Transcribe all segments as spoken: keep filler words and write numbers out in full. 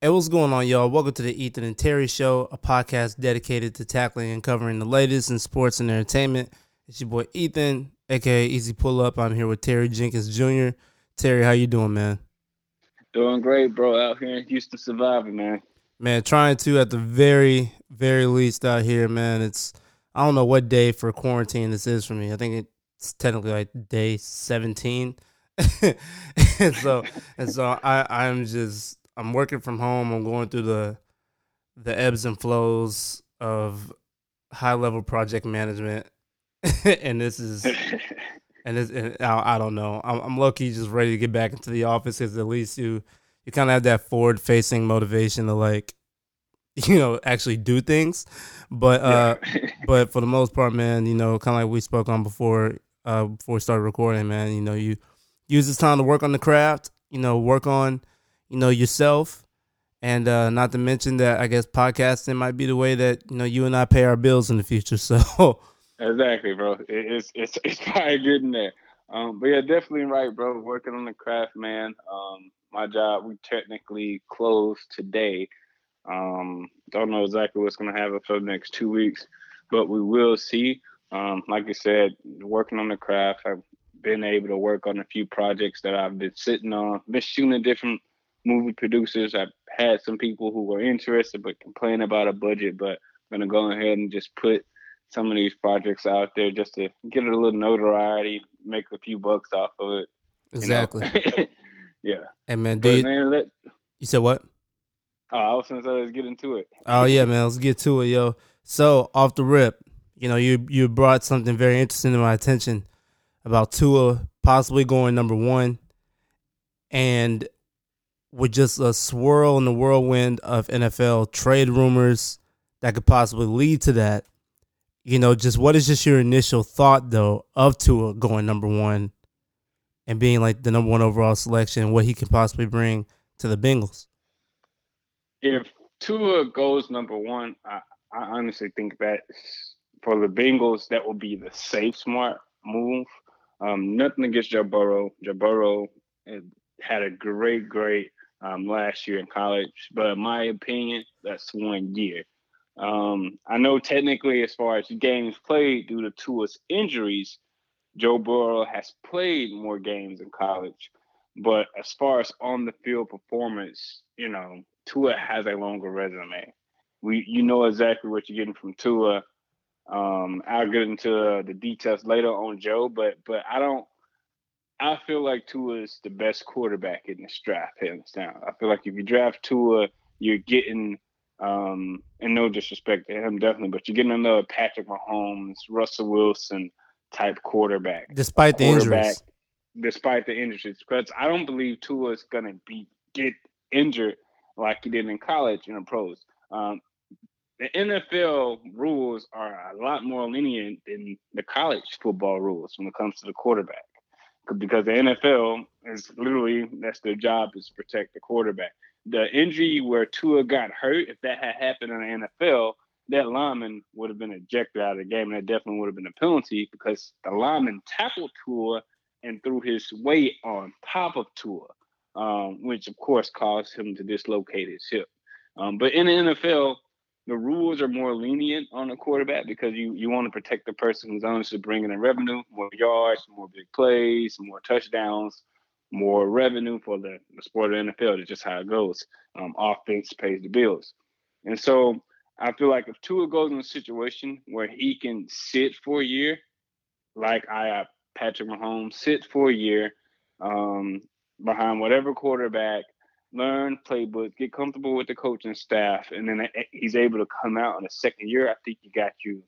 Hey, what's going on, y'all? Welcome to the Ethan and Terry Show, a podcast dedicated to tackling and covering the latest in sports and entertainment. It's your boy Ethan, aka Easy Pull Up. I'm here with Terry Jenkins, Junior Terry, how you doing, man? Doing great, bro. Out here in Houston, surviving, man. Man, trying to at the very, very least out here, man. It's I don't know what day for quarantine this is for me. I think it's technically like day seventeen. and so, and so I, I'm just. I'm working from home. I'm going through the the ebbs and flows of high level project management, and this is and this and I, I don't know. I'm, I'm low key just ready to get back into the office because at least you you kind of have that forward facing motivation to like you know actually do things. But uh, but for the most part, man, you know, kind of like we spoke on before uh, before we started recording, man. You know, you use this time to work on the craft. You know, work on. you know, yourself, and uh, not to mention that I guess podcasting might be the way that, you know, you and I pay our bills in the future, so. Exactly, bro. It, it's it's it's probably good in there. Um, but, yeah, definitely right, bro, working on the craft, man. Um, my job, we technically closed today. Um, don't know exactly what's going to happen for the next two weeks, but we will see. Um, like I said, working on the craft, I've been able to work on a few projects that I've been sitting on, been shooting a different movie producers. I've had some people who were interested but complain about a budget, but I'm going to go ahead and just put some of these projects out there just to get a little notoriety, make a few bucks off of it. Exactly. You know? Yeah. Hey, man, do you, man let, you said what? Oh, I was going to say let's get into it. Oh, yeah, man. Let's get to it, yo. So, off the rip, you know, you, you brought something very interesting to my attention about Tua possibly going number one. And with just a swirl in the whirlwind of N F L trade rumors that could possibly lead to that, you know, just what is just your initial thought, though, of Tua going number one and being like the number one overall selection and what he can possibly bring to the Bengals? If Tua goes number one, I, I honestly think that for the Bengals, that will be the safe, smart move. Um, nothing against Joe Burrow. Joe Burrow had a great, great Um, last year in college, but in my opinion, that's one year. Um, I know technically, as far as games played due to Tua's injuries, Joe Burrow has played more games in college, but as far as on the field performance, you know, Tua has a longer resume. We, you know exactly what you're getting from Tua. Um, I'll get into the details later on Joe, but but I don't. I feel like Tua is the best quarterback in this draft, hands down. I feel like if you draft Tua, you're getting, um, and no disrespect to him, definitely, but you're getting another Patrick Mahomes, Russell Wilson type quarterback. Despite the quarterback, injuries. Despite the injuries. Because I don't believe Tua is going to be get injured like he did in college in the pros. Um, the N F L rules are a lot more lenient than the college football rules when it comes to the quarterback. Because the N F L is literally, that's their job, is to protect the quarterback. The injury where Tua got hurt, if that had happened in the N F L, that lineman would have been ejected out of the game, and that definitely would have been a penalty because the lineman tackled Tua and threw his weight on top of Tua, um, which, of course, caused him to dislocate his hip. Um, but in the N F L, the rules are more lenient on the quarterback because you, you want to protect the person who's honestly bringing in revenue, more yards, more big plays, more touchdowns, more revenue for the, the sport of the N F L. That's just how it goes. Um, offense pays the bills. And so I feel like if Tua goes in a situation where he can sit for a year, like I, Patrick Mahomes, sit for a year um, behind whatever quarterback, learn playbook, get comfortable with the coaching staff, and then he's able to come out in the second year, I think you got you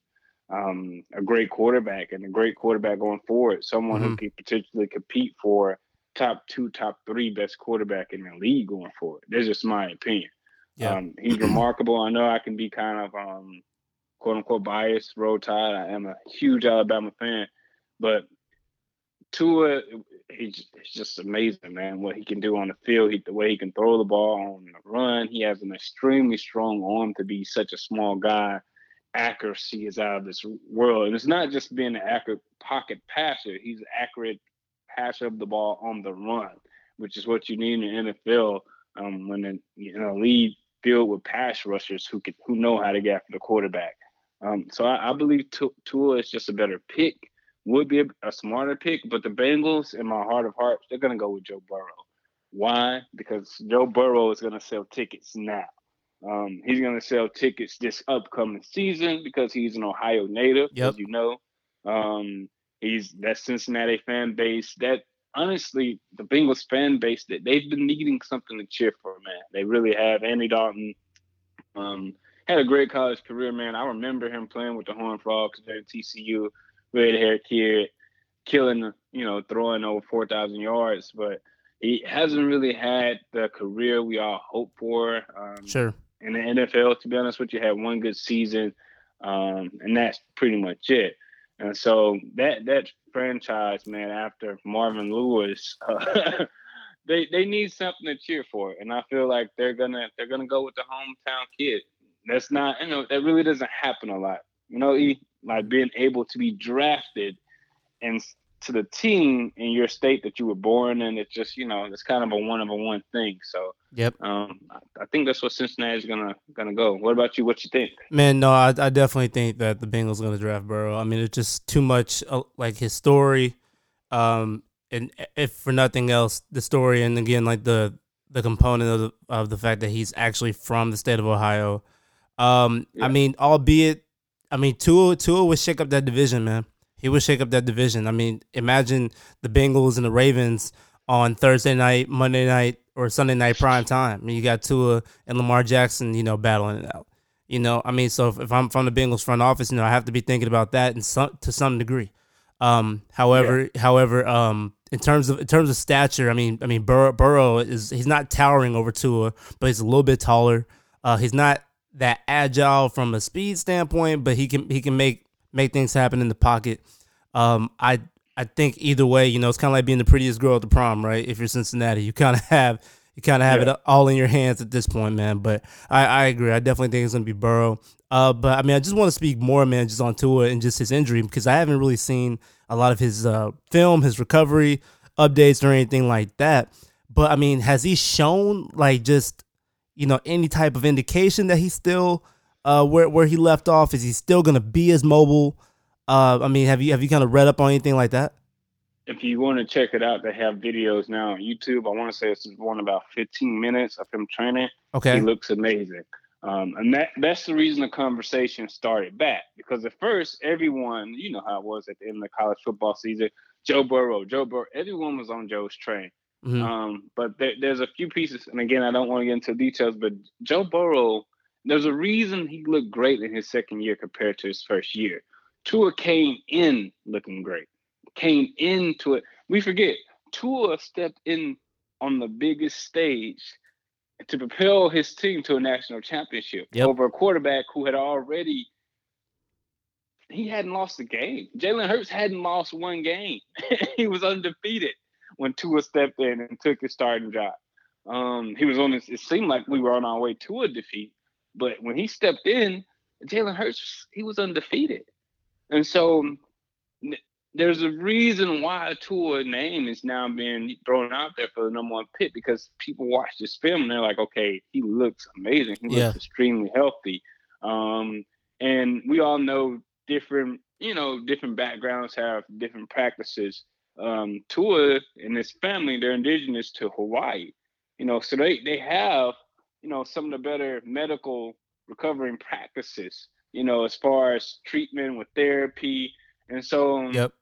um, a great quarterback and a great quarterback going forward, someone mm-hmm. who can potentially compete for top two, top three best quarterback in the league going forward. That's just my opinion. Yeah. Um, he's remarkable. I know I can be kind of um, quote-unquote biased, road tide. I am a huge Alabama fan, but Tua, he's just amazing, man, what he can do on the field, he, the way he can throw the ball on the run. He has an extremely strong arm to be such a small guy. Accuracy is out of this world. And it's not just being an accurate pocket passer. He's an accurate passer of the ball on the run, which is what you need in the N F L um, when the you know lead filled with pass rushers who can, who know how to get after the quarterback. Um, so I, I believe Tua is just a better pick, would be a, a smarter pick. But the Bengals, in my heart of hearts, they're going to go with Joe Burrow. Why? Because Joe Burrow is going to sell tickets now. Um, he's going to sell tickets this upcoming season because he's an Ohio native, yep. as you know. Um, he's that Cincinnati fan base. That honestly, the Bengals fan base, that they've been needing something to cheer for, man. They really have. Andy Dalton um, had a great college career, man. I remember him playing with the Horned Frogs at T C U, red-haired kid, killing, you know, throwing over four thousand yards. But he hasn't really had the career we all hope for. Um, sure. In the N F L, to be honest with you, had one good season, um, and that's pretty much it. And so that that franchise, man, after Marvin Lewis, uh, they they need something to cheer for, and I feel like they're gonna they're gonna go with the hometown kid. That's not, you know, that really doesn't happen a lot. You know, he, like being able to be drafted and to the team in your state that you were born in, it's just, you know, it's kind of a one of a one thing. So yep, um, I think that's what Cincinnati's gonna gonna go. What about you? What you think? Man, no, I, I definitely think that the Bengals are gonna draft Burrow. I mean, it's just too much uh, like his story, um, and if for nothing else, the story, and again, like the the component of the, of the fact that he's actually from the state of Ohio. Um, yeah. I mean, albeit, I mean, Tua Tua would shake up that division, man. He would shake up that division. I mean, imagine the Bengals and the Ravens on Thursday night, Monday night, or Sunday night prime time. I mean, you got Tua and Lamar Jackson, you know, battling it out. You know, I mean, so if, if I'm from the Bengals front office, you know, I have to be thinking about that in some, to some degree. Um, however, yeah. however, um, in terms of in terms of stature, I mean, I mean, Burrow, Burrow is he's not towering over Tua, but he's a little bit taller. Uh, he's not that agile from a speed standpoint, but he can he can make. make things happen in the pocket. Um, I I think either way, you know, it's kind of like being the prettiest girl at the prom, right? If you're Cincinnati, you kind of have you kind of have yeah. it all in your hands at this point, man. But I, I agree. I definitely think it's going to be Burrow. Uh, but, I mean, I just want to speak more, man, just on Tua and just his injury, because I haven't really seen a lot of his uh, film, his recovery updates or anything like that. But, I mean, has he shown, like, just, you know, any type of indication that he's still – Uh, where where he left off? Is he still gonna be as mobile? Uh, I mean, have you have you kind of read up on anything like that? If you want to check it out, they have videos now on YouTube. I want to say it's one about fifteen minutes of him training. Okay, he looks amazing, um, and that that's the reason the conversation started back, because at first everyone, you know how it was at the end of the college football season, Joe Burrow, Joe Burrow, everyone was on Joe's train. Mm-hmm. Um, but there, there's a few pieces, and again, I don't want to get into details, but Joe Burrow. There's a reason he looked great in his second year compared to his first year. Tua came in looking great, came into it. We forget, Tua stepped in on the biggest stage to propel his team to a national championship yep. over a quarterback who had already, he hadn't lost a game. Jalen Hurts hadn't lost one game. He was undefeated when Tua stepped in and took his starting job. Um, he was on this, it seemed like we were on our way to a defeat. But when he stepped in, Jalen Hurts, he was undefeated. And so there's a reason why Tua's name is now being thrown out there for the number one pick, because people watch this film and they're like, okay, he looks amazing. He yeah. looks extremely healthy. Um, and we all know different, you know, different backgrounds have different practices. Um, Tua and his family, they're indigenous to Hawaii. You know, so they, they have – you know, some of the better medical recovering practices, you know, as far as treatment with therapy. And so yep.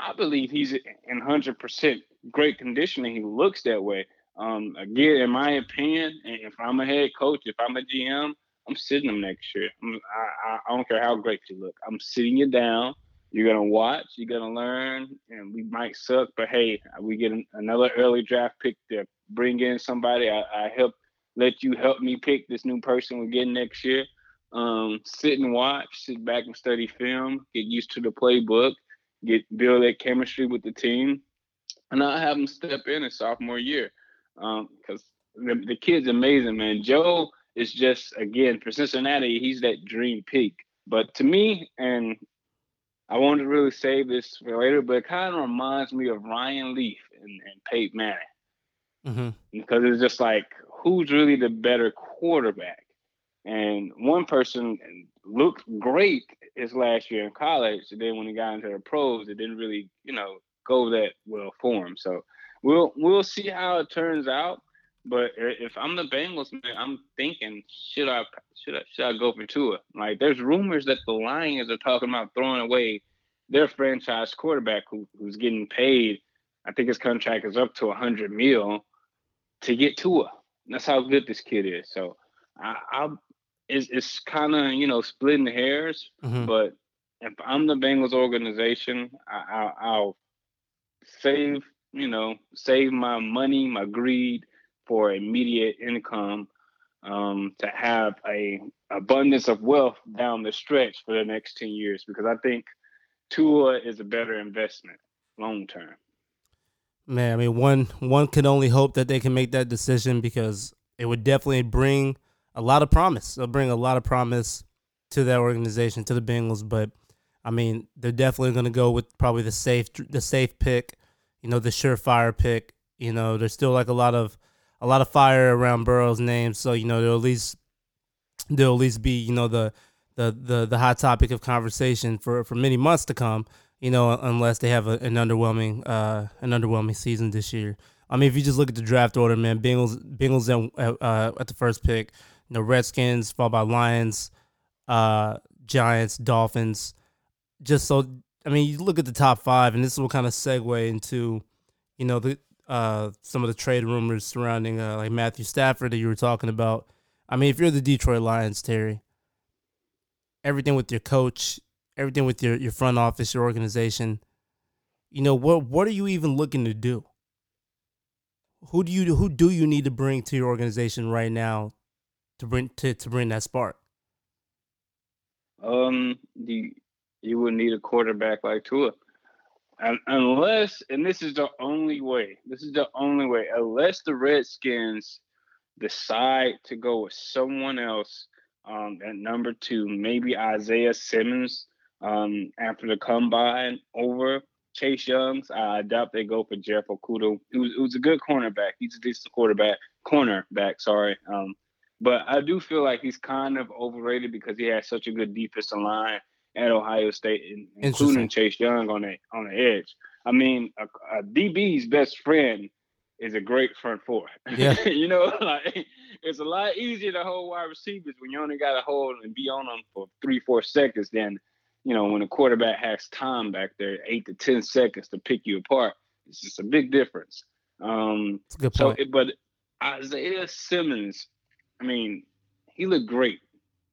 I believe he's in one hundred percent great condition, and he looks that way. Um, again, in my opinion, if I'm a head coach, if I'm a G M, I'm sitting him next year. I, I, I don't care how great you look. I'm sitting you down. You're going to watch. You're going to learn. And we might suck, but, hey, we get another early draft pick to bring in somebody. I, I help. Let you help me pick this new person we're getting next year. Um, sit and watch, sit back and study film, get used to the playbook, get build that chemistry with the team, and I'll have them step in in sophomore year. Um, because the, the kid's amazing, man. Joe is just, again, for Cincinnati, he's that dream pick. But to me, and I wanted to really save this for later, but it kind of reminds me of Ryan Leaf and, and Peyton Manning. mm-hmm. because it's just like, who's really the better quarterback? And one person looked great his last year in college, and then when he got into the pros, it didn't really, you know, go that well for him. So we'll we'll see how it turns out. But if I'm the Bengals, man, I'm thinking, should I should I should I go for Tua? Like, there's rumors that the Lions are talking about throwing away their franchise quarterback, who, who's getting paid. I think his contract is up to a hundred mil to get Tua. That's how good this kid is. So I, I it's, it's kind of, you know, splitting hairs. Mm-hmm. But if I'm the Bengals organization, I, I, I'll save you know save my money, my greed, for immediate income, um, to have a abundance of wealth down the stretch for the next ten years, because I think Tua is a better investment long term. Man, I mean, one one can only hope that they can make that decision, because it would definitely bring a lot of promise. It'll bring a lot of promise to that organization, to the Bengals. But I mean, they're definitely going to go with probably the safe, the safe pick, you know, the surefire pick. You know, there's still like a lot of a lot of fire around Burrow's name, so you know, there'll at least there'll at least be, you know, the the the, the hot topic of conversation for, for many months to come. You know, unless they have a, an underwhelming uh, an underwhelming season this year. I mean, if you just look at the draft order, man, Bengals Bengals at, uh, at the first pick. You know, Redskins followed by Lions, uh, Giants, Dolphins. Just so, I mean, you look at the top five, and this will kind of segue into, you know, the. Uh, some of the trade rumors surrounding uh, like Matthew Stafford that you were talking about. I mean, if you're the Detroit Lions, Terry, everything with your coach, everything with your, your front office, your organization, you know, what what are you even looking to do? Who do you who do you need to bring to your organization right now to bring to, to bring that spark? Um, you you would need a quarterback like Tua. Unless, and this is the only way, this is the only way, unless the Redskins decide to go with someone else um, at number two, maybe Isaiah Simmons um, after the combine over Chase Young's, I doubt they go for Jeff Okuda, who's, who's a good cornerback. He's a decent quarterback, cornerback, sorry. Um, but I do feel like he's kind of overrated because he has such a good defensive line at Ohio State, including Chase Young on the on the edge. I mean, a, a D B's best friend is a great front four. Yeah. You know, like, it's a lot easier to hold wide receivers when you only got to hold and be on them for three, four seconds than, you know, when a quarterback has time back there, eight to ten seconds to pick you apart. It's just a big difference. Um, That's a good point. So, but Isaiah Simmons, I mean, he looked great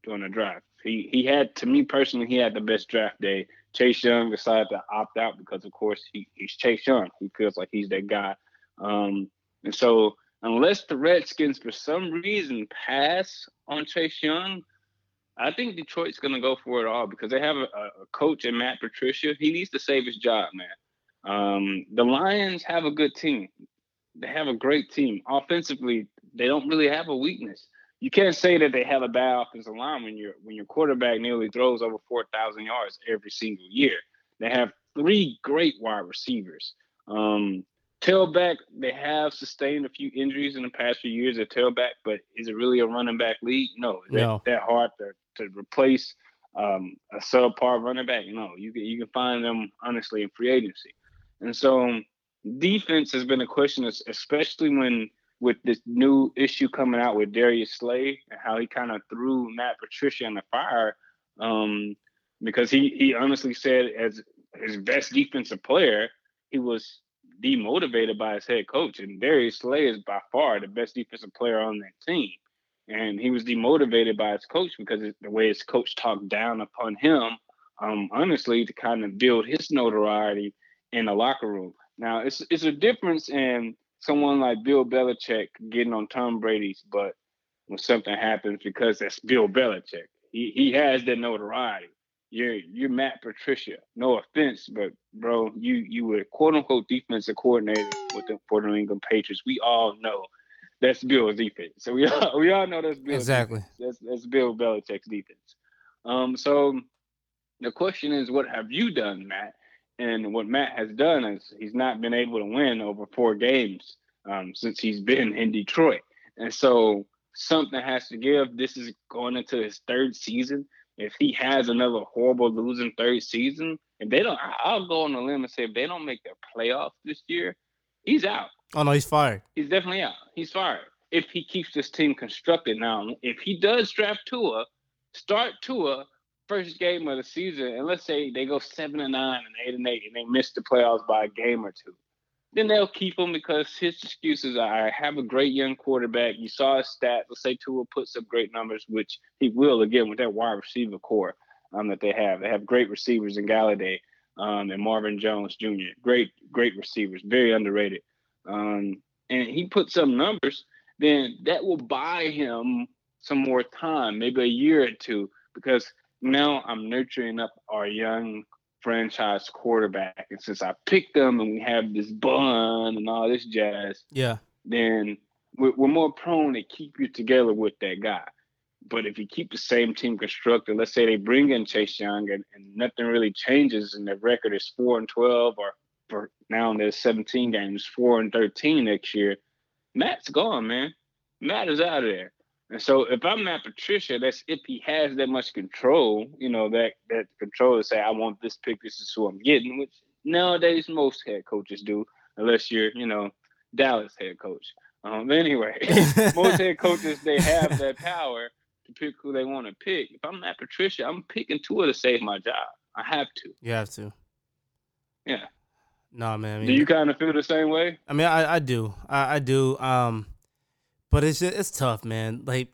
during the draft. He he had, to me personally, he had the best draft day. Chase Young decided to opt out because, of course, he, he's Chase Young. He feels like he's that guy. Um, and so unless the Redskins, for some reason, pass on Chase Young, I think Detroit's going to go for it all because they have a, a coach in Matt Patricia. He needs to save his job, man. Um, the Lions have a good team. They have a great team. Offensively, they don't really have a weakness. You can't say that they have a bad offensive line when your when your quarterback nearly throws over four thousand yards every single year. They have three great wide receivers. Um, tailback, they have sustained a few injuries in the past few years at tailback, but is it really a running back league? No. Is no. that, that hard to, to replace um, a subpar running back? No. You can, you can find them, honestly, in free agency. And so defense has been a question, especially when – with this new issue coming out with Darius Slay and how he kind of threw Matt Patricia in the fire, um, because he, he honestly said as his best defensive player, he was demotivated by his head coach. And Darius Slay is by far the best defensive player on that team. And he was demotivated by his coach because of the way his coach talked down upon him, um, honestly, to kind of build his notoriety in the locker room. Now, it's it's a difference in someone like Bill Belichick getting on Tom Brady's butt when something happens, because that's Bill Belichick. He he has that notoriety. You're you're Matt Patricia. No offense, but bro, you you were quote unquote defensive coordinator with the New England Patriots. We all know that's Bill's defense. So we all we all know that's Bill's exactly defense. That's that's Bill Belichick's defense. Um, so the question is, what have you done, Matt? And what Matt has done is he's not been able to win over four games um, since he's been in Detroit. And so something has to give. This is going into his third season. If he has another horrible losing third season, if they don't, I'll go on the limb and say if they don't make the playoffs this year, he's out. Oh, no, he's fired. He's definitely out. He's fired. If he keeps this team constructed now, if he does draft Tua, start Tua first game of the season, and let's say they go seven and nine and eight and eight, and they miss the playoffs by a game or two, then they'll keep him because his excuses are, I have a great young quarterback. You saw his stats. Let's say Tua puts up great numbers, which he will, again, with that wide receiver core um, that they have. They have great receivers in Galladay um, and Marvin Jones, Junior Great, great receivers, very underrated. Um, and he puts up numbers, then that will buy him some more time, maybe a year or two, because now I'm nurturing up our young franchise quarterback. And since I picked them and we have this bond and all this jazz, yeah, then we're, we're more prone to keep you together with that guy. But if you keep the same team constructed, let's say they bring in Chase Young and, and nothing really changes and their record is four and twelve, or for now there's seventeen games, four and thirteen next year, Matt's gone, man. Matt is out of there. And so if I'm Matt Patricia, that's if he has that much control, you know, that, that control to say, I want this pick, this is who I'm getting, which nowadays most head coaches do, unless you're, you know, Dallas head coach. Um, anyway, most head coaches, they have that power to pick who they want to pick. If I'm Matt Patricia, I'm picking Tua to save my job. I have to. You have to. Yeah. No, nah, man. I mean, do you kind of feel the same way? I mean, I, I do. I, I do. Um, But it's just, it's tough, man. Like,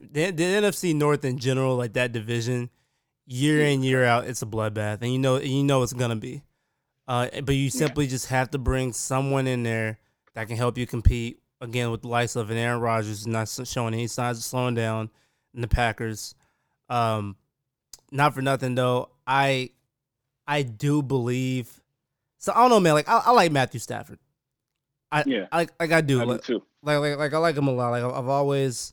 the, the N F C North in general, like that division, year in, year out, it's a bloodbath. And you know you know it's going to be. Uh, but you simply yeah. just have to bring someone in there that can help you compete, again, with the likes of an Aaron Rodgers, not showing any signs of slowing down, in the Packers. Um, not for nothing, though. I I do believe – so, I don't know, man. Like, I, I like Matthew Stafford. I, yeah. I, like, I do. I do, too. Like, like, like, I like him a lot. Like, I've always,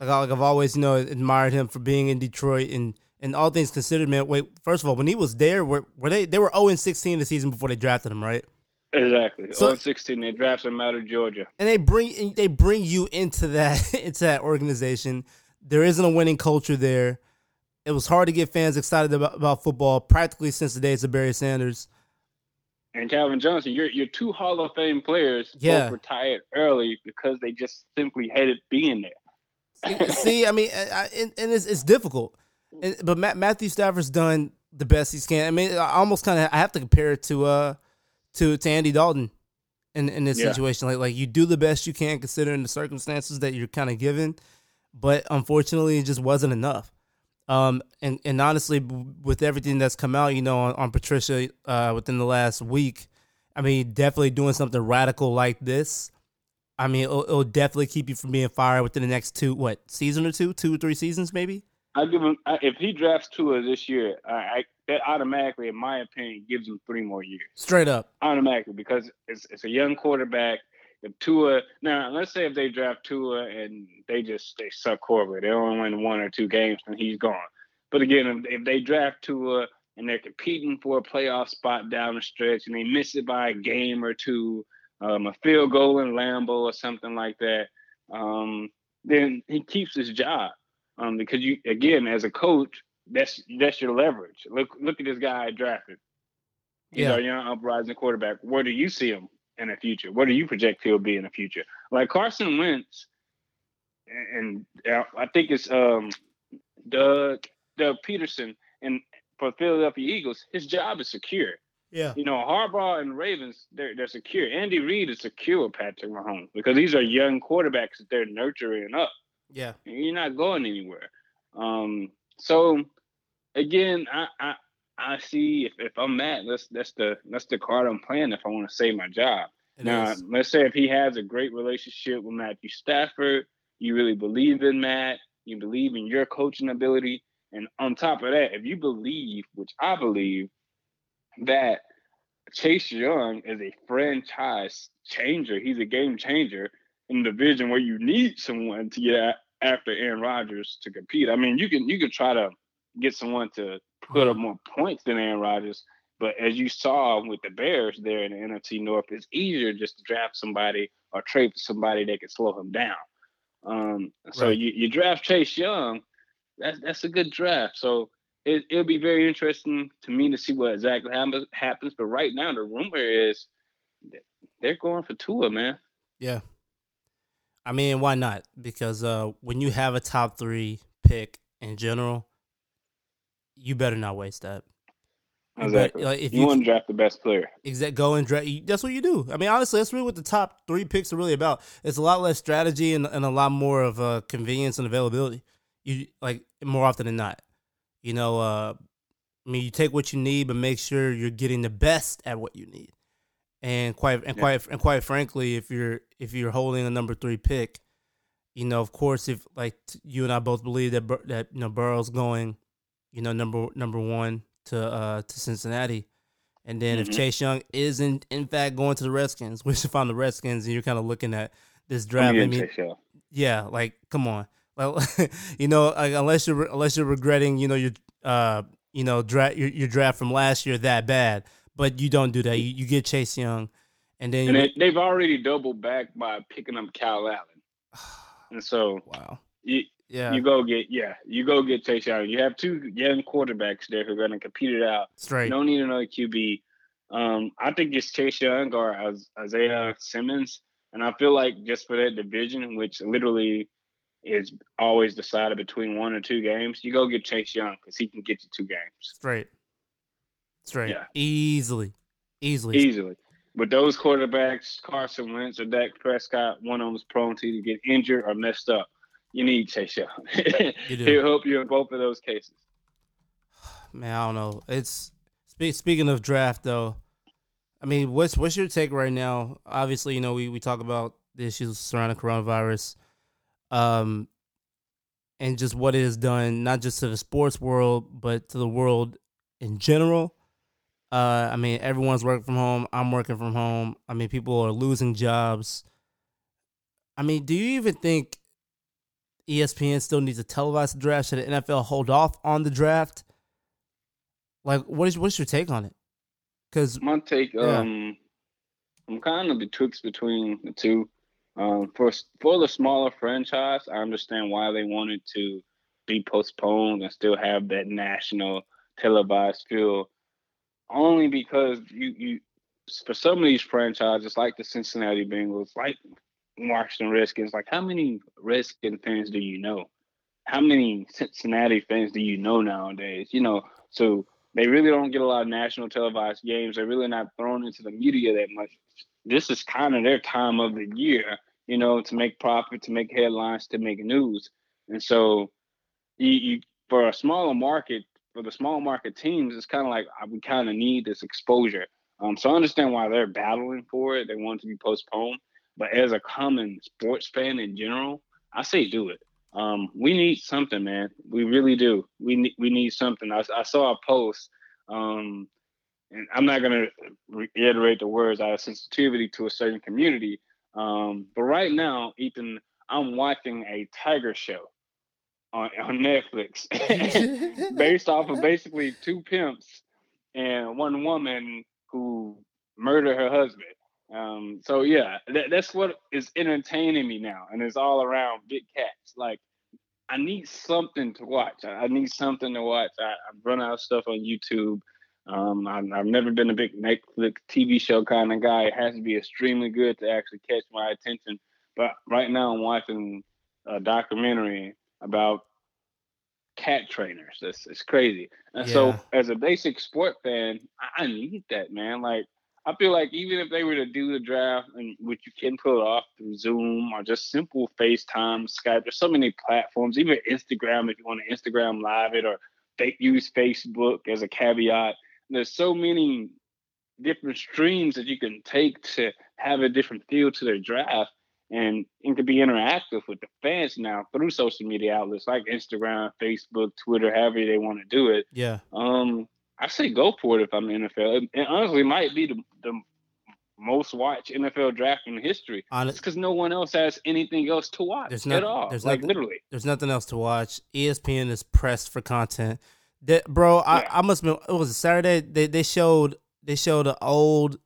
like, like, I've always, you know, admired him for being in Detroit and, and all things considered, man. Wait, first of all, when he was there, were, were they, they were oh and sixteen the season before they drafted him, right? Exactly. So, oh and sixteen, they drafted him out of Georgia. And they bring, and they bring you into that, into that organization. There isn't a winning culture there. It was hard to get fans excited about, about football practically since the days of Barry Sanders. And Calvin Johnson, your your two Hall of Fame players yeah. both retired early because they just simply hated being there. see, see, I mean, I, I, and, and it's, it's difficult. And, but Matt, Matthew Stafford's done the best he can. I mean, I almost kind of I have to compare it to uh to, to Andy Dalton in in this yeah. situation. Like like you do the best you can considering the circumstances that you're kind of given, but unfortunately, it just wasn't enough. Um, and, and honestly, with everything that's come out, you know, on, on Patricia uh, within the last week, I mean, definitely doing something radical like this, I mean, it'll, it'll definitely keep you from being fired within the next two, what, season or two, two or three seasons maybe? I give him, if he drafts Tua this year, I, I, that automatically, in my opinion, gives him three more years. Straight up. Automatically, because it's, it's a young quarterback. If Tua now, let's say if they draft Tua and they just they suck horribly, they only win one or two games and he's gone. But again, if, if they draft Tua and they're competing for a playoff spot down the stretch and they miss it by a game or two, um, a field goal in Lambeau or something like that, um, then he keeps his job um, because you again as a coach, that's that's your leverage. Look look at this guy I drafted. He's yeah. our young uprising quarterback. Where do you see him in the future? What do you project he'll be in the future? Like Carson Wentz, and, and I think it's um, Doug, Doug Peterson and for Philadelphia Eagles, his job is secure. Yeah. You know, Harbaugh and Ravens, they're, they're secure. Andy Reid is secure with Patrick Mahomes because these are young quarterbacks that they're nurturing up. Yeah. And you're not going anywhere. Um, so, again, I, I – I see if, if I'm Matt, that's that's the that's the card I'm playing if I want to save my job. It now, is. Let's say if he has a great relationship with Matthew Stafford, you really believe in Matt, you believe in your coaching ability, and on top of that, if you believe, which I believe, that Chase Young is a franchise changer, he's a game changer in the division where you need someone to get after Aaron Rodgers to compete. I mean, you can you can try to get someone to put up more points than Aaron Rodgers. But as you saw with the Bears there in the N F C North, it's easier just to draft somebody or trade for somebody that can slow him down. Um, so right. you, you draft Chase Young, that's that's a good draft. So it, it'll be very interesting to me to see what exactly happens. But right now, the rumor is they're going for Tua, man. Yeah. I mean, why not? Because uh, when you have a top three pick in general, you better not waste that. Exactly. But, like, if you, you want to draft the best player. Exactly. Go and draft. That's what you do. I mean, honestly, that's really what the top three picks are really about. It's a lot less strategy and, and a lot more of uh, convenience and availability. You like more often than not. You know, uh, I mean, you take what you need, but make sure you're getting the best at what you need. And quite and quite yeah. and quite frankly, if you're if you're holding a number three pick, you know, of course, if like you and I both believe that that you know Burrow's going, you know, number number one to uh to Cincinnati, and then mm-hmm. if Chase Young is in, in fact going to the Redskins, which if I'm the Redskins and you're kind of looking at this draft, I mean, yeah, like come on, like, you know, like, unless you're unless you're regretting, you know, your uh you know draft your, your draft from last year that bad. But you don't do that. You, you get Chase Young, and then and you... they've already doubled back by picking up Kyle Allen, and so wow, you, yeah, you go get yeah, you go get Chase Young. You have two young quarterbacks there who are going to compete it out. Straight. You don't need another Q B. Um, I think it's Chase Young or Isaiah Simmons, and I feel like just for that division, which literally is always decided between one or two games, you go get Chase Young because he can get you two games. Straight. Straight. Yeah. Easily. Easily. Easily. But those quarterbacks, Carson Wentz or Dak Prescott, one of them is prone to either get injured or messed up. You need Chase Young. He'll help you in both of those cases. Man, I don't know. It's spe- speaking of draft, though, I mean, what's what's your take right now? Obviously, you know, we, we talk about the issues surrounding coronavirus um, and just what it has done, not just to the sports world, but to the world in general. Uh, I mean, everyone's working from home. I'm working from home. I mean, people are losing jobs. I mean, do you even think E S P N still needs to televise the draft? Should the N F L hold off on the draft? Like, what is what's your take on it? Because my take, yeah. um, I'm kind of betwixt between the two. Um, for for the smaller franchise, I understand why they wanted to be postponed and still have that national televised feel. Only because you, you, for some of these franchises, like the Cincinnati Bengals, like Washington Redskins, like how many Redskins fans do you know? How many Cincinnati fans do you know nowadays? You know, so they really don't get a lot of national televised games. They're really not thrown into the media that much. This is kind of their time of the year, you know, to make profit, to make headlines, to make news. And so you, you for a smaller market, for the small market teams, it's kind of like we kind of need this exposure. Um, so I understand why they're battling for it. They want it to be postponed. But as a common sports fan in general, I say do it. Um, we need something, man. We really do. We need, we need something. I, I saw a post, um, and I'm not going to reiterate the words out of sensitivity to a certain community. Um, but right now, Ethan, I'm watching a tiger show on, on Netflix based off of basically two pimps and one woman who murdered her husband. Um, so yeah, that, that's what is entertaining me now. And it's all around big cats. Like I need something to watch. I, I need something to watch. I, I've run out of stuff on YouTube. Um, I, I've never been a big Netflix T V show kind of guy. It has to be extremely good to actually catch my attention. But right now I'm watching a documentary about cat trainers. That's it's crazy. And yeah. So as a basic sport fan, I need that, man. Like I feel like even if they were to do the draft, and which you can pull it off through Zoom or just simple FaceTime, Skype, there's so many platforms, even Instagram, if you want to Instagram live it or they use Facebook as a caveat. There's so many different streams that you can take to have a different feel to their draft. And it could be interactive with the fans now through social media outlets like Instagram, Facebook, Twitter, however they want to do it. Yeah. Um, I say go for it if I'm the N F L. It honestly might be the, the most watched N F L draft in history. Honest, it's because no one else has anything else to watch there's not, at all. There's like nothing, literally. There's nothing else to watch. E S P N is pressed for content. That, bro, yeah. I, I must have been, it was a Saturday. They, they showed they showed an old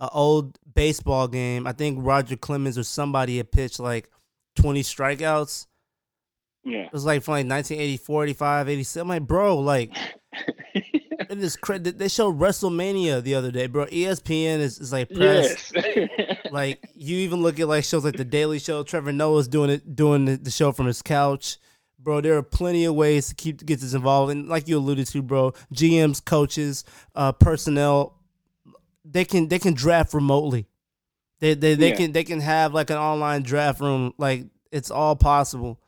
an old baseball game. I think Roger Clemens or somebody had pitched like twenty strikeouts. Yeah. It was like from like nineteen eighty-four, eighty-five, eighty-six. I'm like, bro, like, it is cra- they showed WrestleMania the other day, bro. E S P N is, is like pressed. Yes. Like, you even look at like shows like The Daily Show. Trevor Noah's doing it, doing the show from his couch. Bro, there are plenty of ways to keep get this involved. And like you alluded to, bro, G Ms, coaches, uh, personnel, they can they can draft remotely. They they, they yeah. can they can have like an online draft room. Like, it's all possible.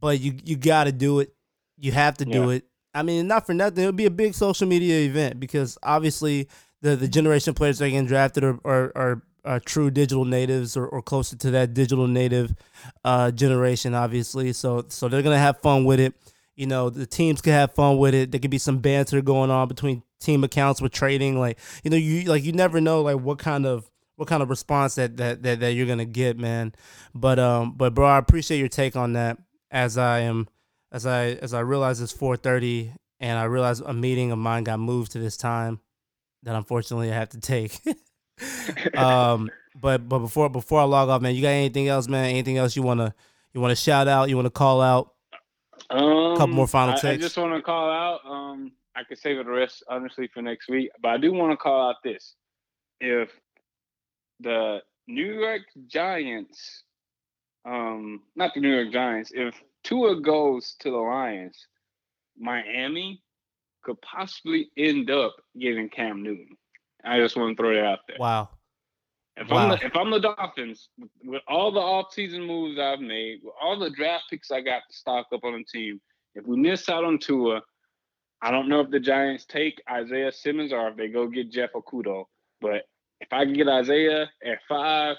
But you you got to do it. You have to do yeah. it. I mean, not for nothing. It'll be a big social media event because obviously the, the generation of players that are getting drafted are are, are, are true digital natives or, or closer to that digital native uh, generation, obviously. So so they're going to have fun with it. You know, the teams can have fun with it. There could be some banter going on between team accounts with trading. Like, you know, you like you never know like what kind of what kind of response that that that, that you're going to get, man. But um, but bro, I appreciate your take on that. As I am, as I as I realize it's four thirty, and I realize a meeting of mine got moved to this time, that unfortunately I have to take. um, but but before before I log off, man, you got anything else, man? Anything else you wanna you wanna shout out? You wanna call out? Um, a couple more final takes. I, I just wanna call out. Um, I could save it the rest honestly for next week, but I do wanna call out this: if the New York Giants. Um, not the New York Giants. If Tua goes to the Lions, Miami could possibly end up getting Cam Newton. I just want to throw that out there. Wow. If wow. I'm the, if I'm the Dolphins, with all the offseason moves I've made, with all the draft picks I got to stock up on the team, if we miss out on Tua, I don't know if the Giants take Isaiah Simmons or if they go get Jeff Okudo. But if I can get Isaiah at five,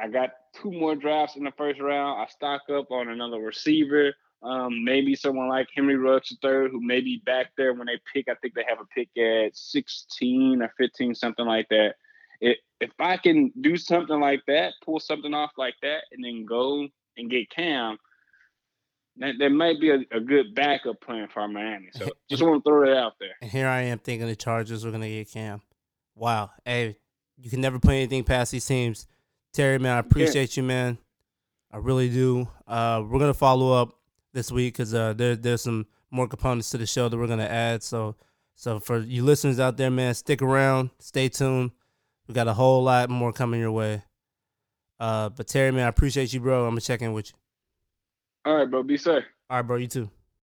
I got two more drafts in the first round. I stock up on another receiver, um, maybe someone like Henry Ruggs the third, who may be back there when they pick. I think they have a pick at sixteen or fifteen, something like that. It, if I can do something like that, pull something off like that, and then go and get Cam, that, that might be a, a good backup plan for our Miami. So just want to throw it out there. And here I am thinking the Chargers are going to get Cam. Wow. Hey, you can never play anything past these teams. Terry, man, I appreciate yeah. you, man. I really do. Uh, we're going to follow up this week because uh, there, there's some more components to the show that we're going to add. So so for you listeners out there, man, stick around. Stay tuned. We got a whole lot more coming your way. Uh, but, Terry, man, I appreciate you, bro. I'm going to check in with you. All right, bro. Be safe. All right, bro. You too.